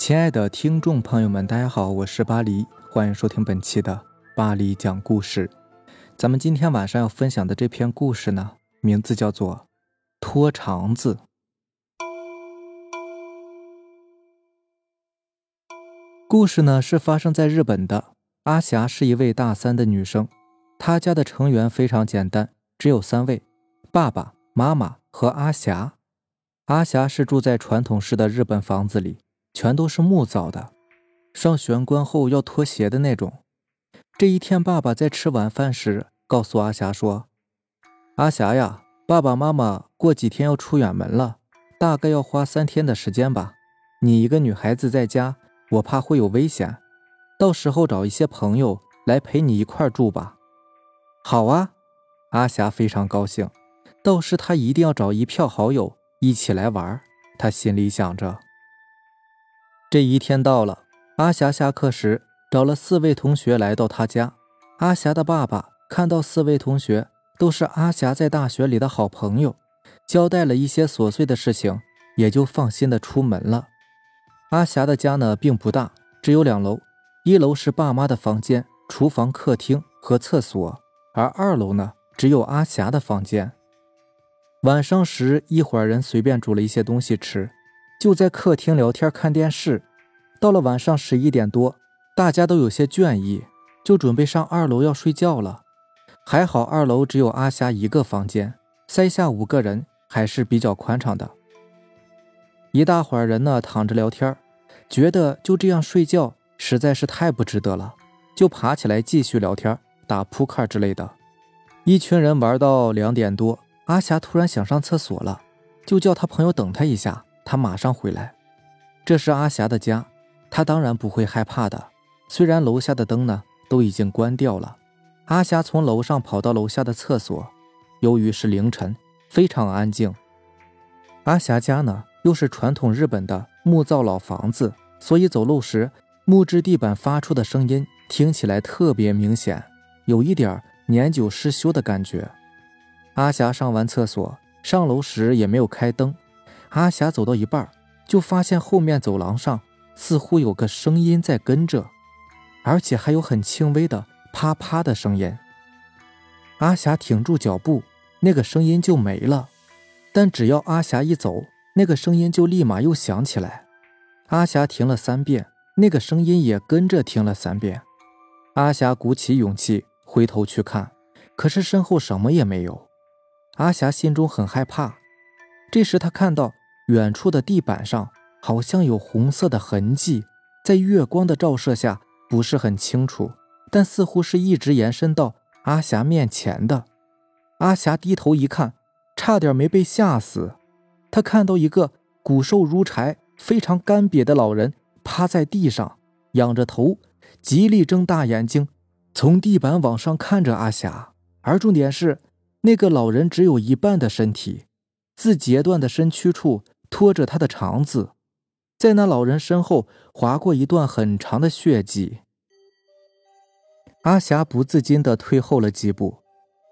亲爱的听众朋友们，大家好，我是巴黎，欢迎收听本期的巴黎讲故事。咱们今天晚上要分享的这篇故事呢，名字叫做拖肠子。故事呢是发生在日本的。阿霞是一位大三的女生，她家的成员非常简单，只有3位，爸爸、妈妈和阿霞。阿霞是住在传统式的日本房子里，全都是木造的，上玄关后要脱鞋的那种。这一天，爸爸在吃晚饭时告诉阿霞说，阿霞呀，爸爸妈妈过几天要出远门了，大概要花3天的时间吧，你一个女孩子在家，我怕会有危险，到时候找一些朋友来陪你一块住吧。好啊，阿霞非常高兴，到时她一定要找一票好友一起来玩，她心里想着。这一天到了，阿霞下课时找了4位同学来到她家。阿霞的爸爸看到4位同学都是阿霞在大学里的好朋友，交代了一些琐碎的事情，也就放心的出门了。阿霞的家呢并不大，只有2楼，1楼是爸妈的房间、厨房、客厅和厕所，而2楼呢只有阿霞的房间。晚上时一伙人随便煮了一些东西吃，就在客厅聊天看电视。到了晚上11点多，大家都有些倦意，就准备上2楼要睡觉了。还好2楼只有阿霞一个房间，塞下5个人还是比较宽敞的。一大伙人呢躺着聊天，觉得就这样睡觉实在是太不值得了，就爬起来继续聊天，打扑克之类的。一群人玩到2点多，阿霞突然想上厕所了，就叫她朋友等她一下，他马上回来。这是阿霞的家，他当然不会害怕的，虽然楼下的灯呢都已经关掉了。阿霞从楼上跑到楼下的厕所，由于是凌晨，非常安静。阿霞家呢又是传统日本的木造老房子，所以走路时木质地板发出的声音听起来特别明显，有一点年久失修的感觉。阿霞上完厕所上楼时也没有开灯，阿霞走到一半，就发现后面走廊上似乎有个声音在跟着，而且还有很轻微的啪啪的声音。阿霞停住脚步，那个声音就没了，但只要阿霞一走，那个声音就立马又响起来。阿霞停了3遍，那个声音也跟着停了3遍。阿霞鼓起勇气回头去看，可是身后什么也没有。阿霞心中很害怕，这时她看到远处的地板上好像有红色的痕迹，在月光的照射下不是很清楚，但似乎是一直延伸到阿霞面前的。阿霞低头一看，差点没被吓死。她看到一个骨瘦如柴、非常干瘪的老人趴在地上，仰着头，极力睁大眼睛，从地板往上看着阿霞。而重点是，那个老人只有一半的身体，自截断的身躯处拖着他的肠子，在那老人身后划过一段很长的血迹。阿霞不自禁地退后了几步，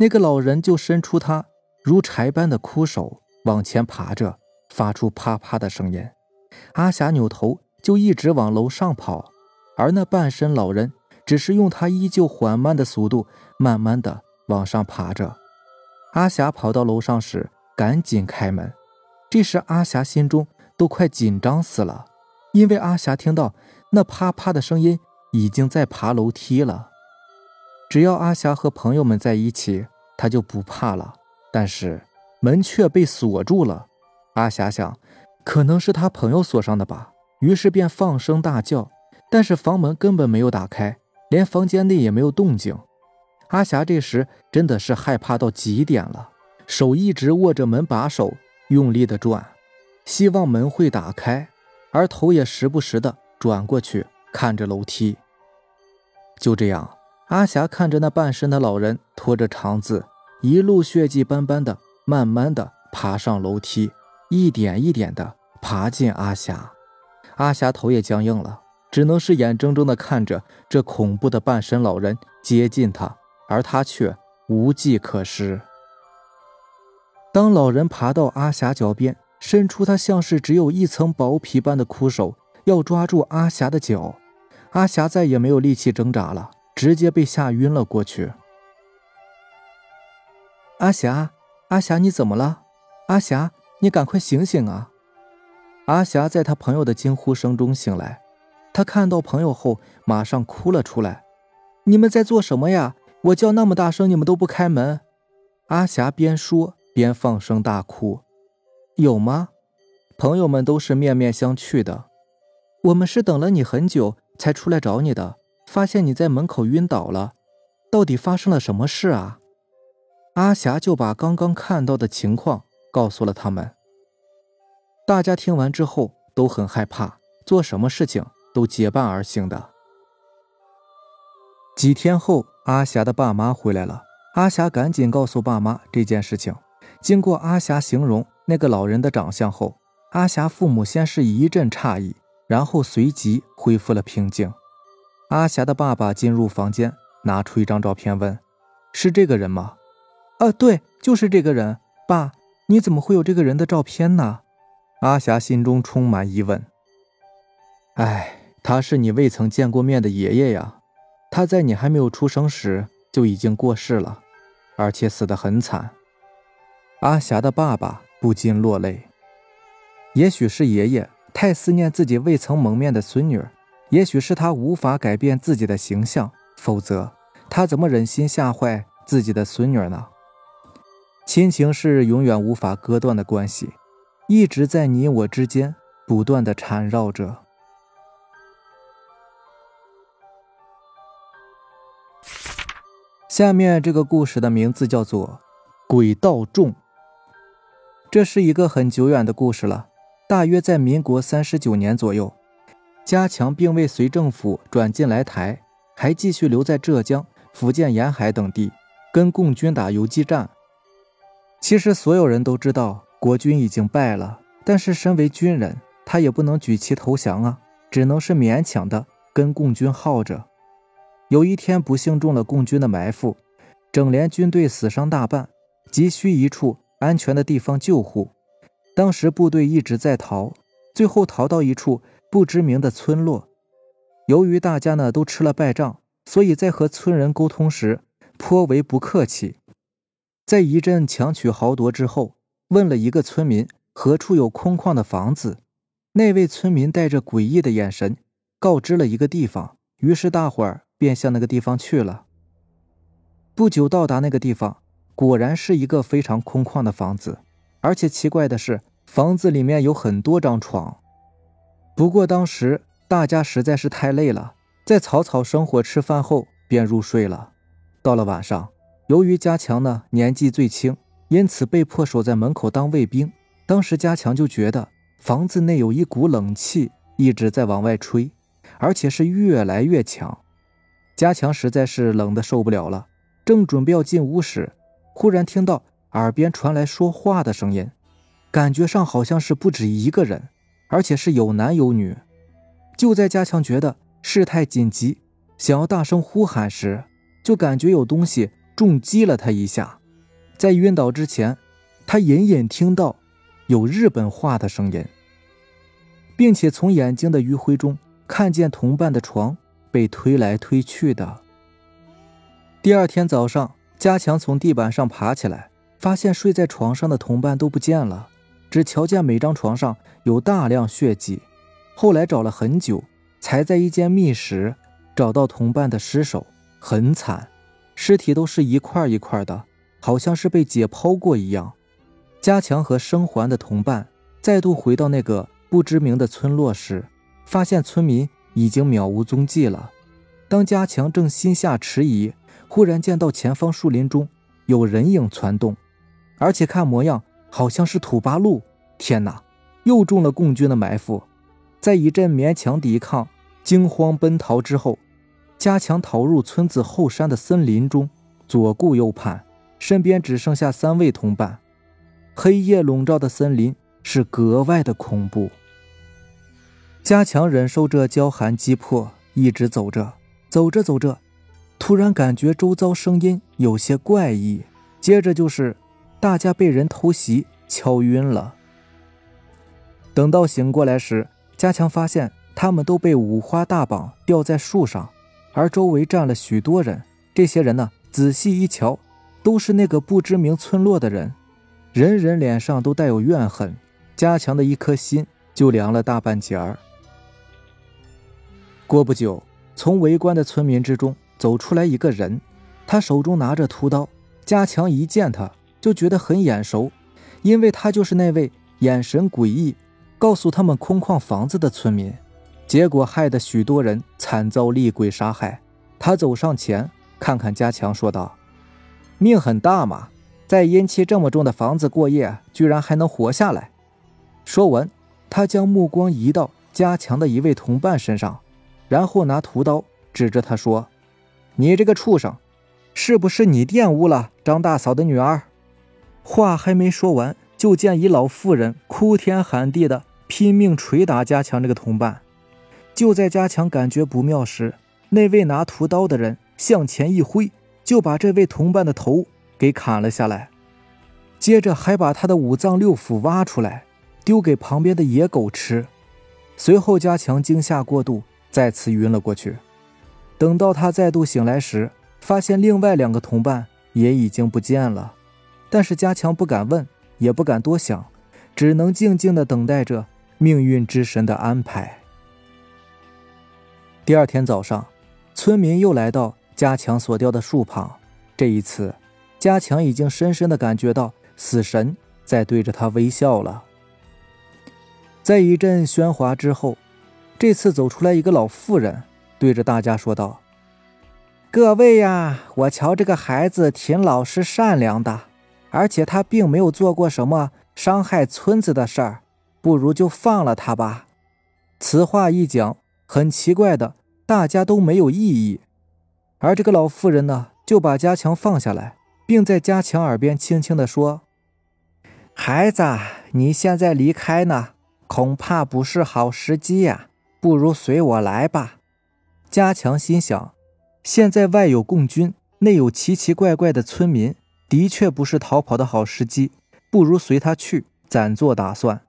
那个老人就伸出他如柴般的枯手往前爬着，发出啪啪的声音。阿霞扭头就一直往楼上跑，而那半身老人只是用他依旧缓慢的速度慢慢地往上爬着。阿霞跑到楼上时赶紧开门，这时阿霞心中都快紧张死了，因为阿霞听到那啪啪的声音已经在爬楼梯了。只要阿霞和朋友们在一起，她就不怕了，但是门却被锁住了。阿霞想可能是她朋友锁上的吧，于是便放声大叫，但是房门根本没有打开，连房间内也没有动静。阿霞这时真的是害怕到极点了，手一直握着门把手用力地转，希望门会打开，而头也时不时地转过去看着楼梯。就这样，阿霞看着那半身的老人拖着肠子，一路血迹斑斑地慢慢地爬上楼梯，一点一点地爬进阿霞。阿霞头也僵硬了，只能是眼睁睁地看着这恐怖的半身老人接近她，而她却无计可施。当老人爬到阿霞脚边，伸出他像是只有一层薄皮般的枯手，要抓住阿霞的脚。阿霞再也没有力气挣扎了，直接被吓晕了过去。阿霞，阿霞，你怎么了？阿霞，你赶快醒醒啊！阿霞在她朋友的惊呼声中醒来，她看到朋友后马上哭了出来。你们在做什么呀？我叫那么大声，你们都不开门。阿霞边说边放声大哭。有吗？朋友们都是面面相觑的。我们是等了你很久才出来找你的，发现你在门口晕倒了，到底发生了什么事啊？阿霞就把刚刚看到的情况告诉了他们。大家听完之后都很害怕，做什么事情都结伴而行的。几天后，阿霞的爸妈回来了，阿霞赶紧告诉爸妈这件事情。经过阿霞形容那个老人的长相后，阿霞父母先是一阵诧异，然后随即恢复了平静。阿霞的爸爸进入房间，拿出一张照片问：是这个人吗？对，就是这个人。爸，你怎么会有这个人的照片呢？阿霞心中充满疑问。他是你未曾见过面的爷爷呀，他在你还没有出生时就已经过世了，而且死得很惨。阿霞的爸爸不禁落泪。也许是爷爷太思念自己未曾蒙面的孙女，也许是他无法改变自己的形象，否则他怎么忍心吓坏自己的孙女呢？亲情是永远无法割断的关系，一直在你我之间不断地缠绕着。下面这个故事的名字叫做鬼道众。这是一个很久远的故事了，大约在民国39年左右。加强并未随政府转进来台，还继续留在浙江、福建沿海等地跟共军打游击战。其实所有人都知道国军已经败了，但是身为军人，他也不能举旗投降啊，只能是勉强的跟共军耗着。有一天不幸中了共军的埋伏，整连军队死伤大半，急需一处安全的地方救护。当时部队一直在逃，最后逃到一处不知名的村落。由于大家都吃了败仗，所以在和村人沟通时颇为不客气。在一阵强取豪夺之后，问了一个村民何处有空旷的房子，那位村民带着诡异的眼神告知了一个地方，于是大伙儿便向那个地方去了。不久到达那个地方，果然是一个非常空旷的房子，而且奇怪的是房子里面有很多张床。不过当时大家实在是太累了，在草草生火吃饭后便入睡了。到了晚上，由于家强年纪最轻，因此被迫守在门口当卫兵。当时家强就觉得房子内有一股冷气一直在往外吹，而且是越来越强。家强实在是冷得受不了了，正准备要进屋时，忽然听到耳边传来说话的声音，感觉上好像是不止一个人，而且是有男有女。就在家强觉得事态紧急，想要大声呼喊时，就感觉有东西重击了他一下。在晕倒之前，他隐隐听到有日本话的声音，并且从眼睛的余晖中看见同伴的床被推来推去的。第二天早上，家强从地板上爬起来，发现睡在床上的同伴都不见了，只瞧见每张床上有大量血迹。后来找了很久，才在一间密室找到同伴的尸首，很惨，尸体都是一块一块的，好像是被解剖过一样。家强和生还的同伴再度回到那个不知名的村落时，发现村民已经渺无踪迹了。当家强正心下迟疑，忽然见到前方树林中有人影窜动，而且看模样好像是土八路。天哪，又中了共军的埋伏。在一阵勉强抵抗、惊慌奔逃之后，家强逃入村子后山的森林中，左顾右盼，身边只剩下3位同伴。黑夜笼罩的森林是格外的恐怖。家强忍受着焦寒击破，一直走着，走着，突然感觉周遭声音有些怪异，接着就是大家被人偷袭敲晕了。等到醒过来时，家强发现他们都被五花大绑吊在树上，而周围站了许多人。这些人呢，仔细一瞧，都是那个不知名村落的人，人人脸上都带有怨恨。加强的一颗心就凉了大半截儿。过不久，从围观的村民之中走出来一个人，他手中拿着屠刀。加强一见他就觉得很眼熟，因为他就是那位眼神诡异告诉他们空旷房子的村民，结果害得许多人惨遭厉鬼杀害。他走上前看看加强，说道：“命很大嘛，在阴气这么重的房子过夜，居然还能活下来。”说完，他将目光移到加强的一位同伴身上，然后拿屠刀指着他说：“你这个畜生，是不是你玷污了张大嫂的女儿？”话还没说完，就见一老妇人哭天喊地的拼命捶打加强这个同伴。就在加强感觉不妙时，那位拿屠刀的人向前一挥，就把这位同伴的头给砍了下来，接着还把他的五脏六腑挖出来丢给旁边的野狗吃。随后加强惊吓过度，再次晕了过去。等到他再度醒来时，发现另外两个同伴也已经不见了，但是加强不敢问，也不敢多想，只能静静地等待着命运之神的安排。第二天早上，村民又来到加强所吊的树旁，这一次加强已经深深地感觉到死神在对着他微笑了。在一阵喧哗之后，这次走出来一个老妇人，对着大家说道：“各位呀，我瞧这个孩子挺老实善良的，而且他并没有做过什么伤害村子的事儿，不如就放了他吧。”此话一讲，很奇怪的，大家都没有异议。而这个老妇人呢，就把加强放下来，并在加强耳边轻轻地说：“孩子，你现在离开呢，恐怕不是好时机呀，不如随我来吧。”加强心想，现在外有共军，内有奇奇怪怪的村民，的确不是逃跑的好时机，不如随他去，暂做打算。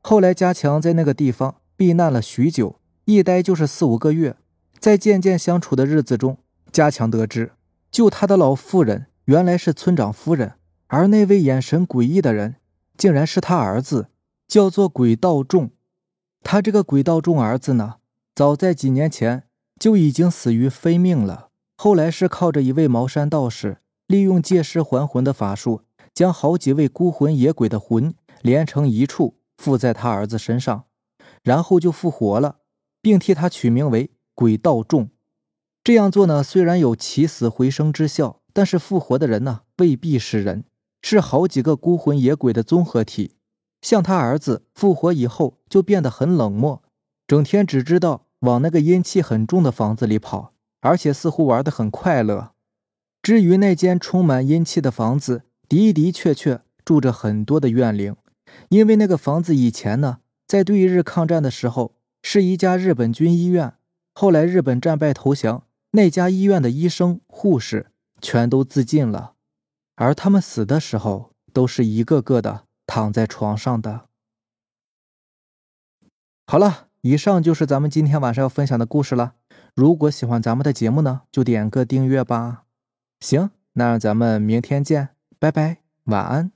后来加强在那个地方避难了许久，一待就是4-5个月。在渐渐相处的日子中，加强得知救他的老妇人原来是村长夫人，而那位眼神诡异的人竟然是他儿子，叫做鬼道众。他这个鬼道众儿子呢，早在几年前就已经死于非命了，后来是靠着一位茅山道士利用借尸还魂的法术，将好几位孤魂野鬼的魂连成一处附在他儿子身上，然后就复活了，并替他取名为鬼道众。这样做呢，虽然有起死回生之效，但是复活的人呢，未必是人，是好几个孤魂野鬼的综合体。像他儿子复活以后就变得很冷漠，整天只知道往那个阴气很重的房子里跑，而且似乎玩得很快乐。至于那间充满阴气的房子，的确住着很多的怨灵，因为那个房子以前呢，在对日抗战的时候是一家日本军医院，后来日本战败投降，那家医院的医生护士全都自尽了，而他们死的时候都是一个个的躺在床上的。好了，以上就是咱们今天晚上要分享的故事了。如果喜欢咱们的节目呢，就点个订阅吧。行，那让咱们明天见，拜拜，晚安。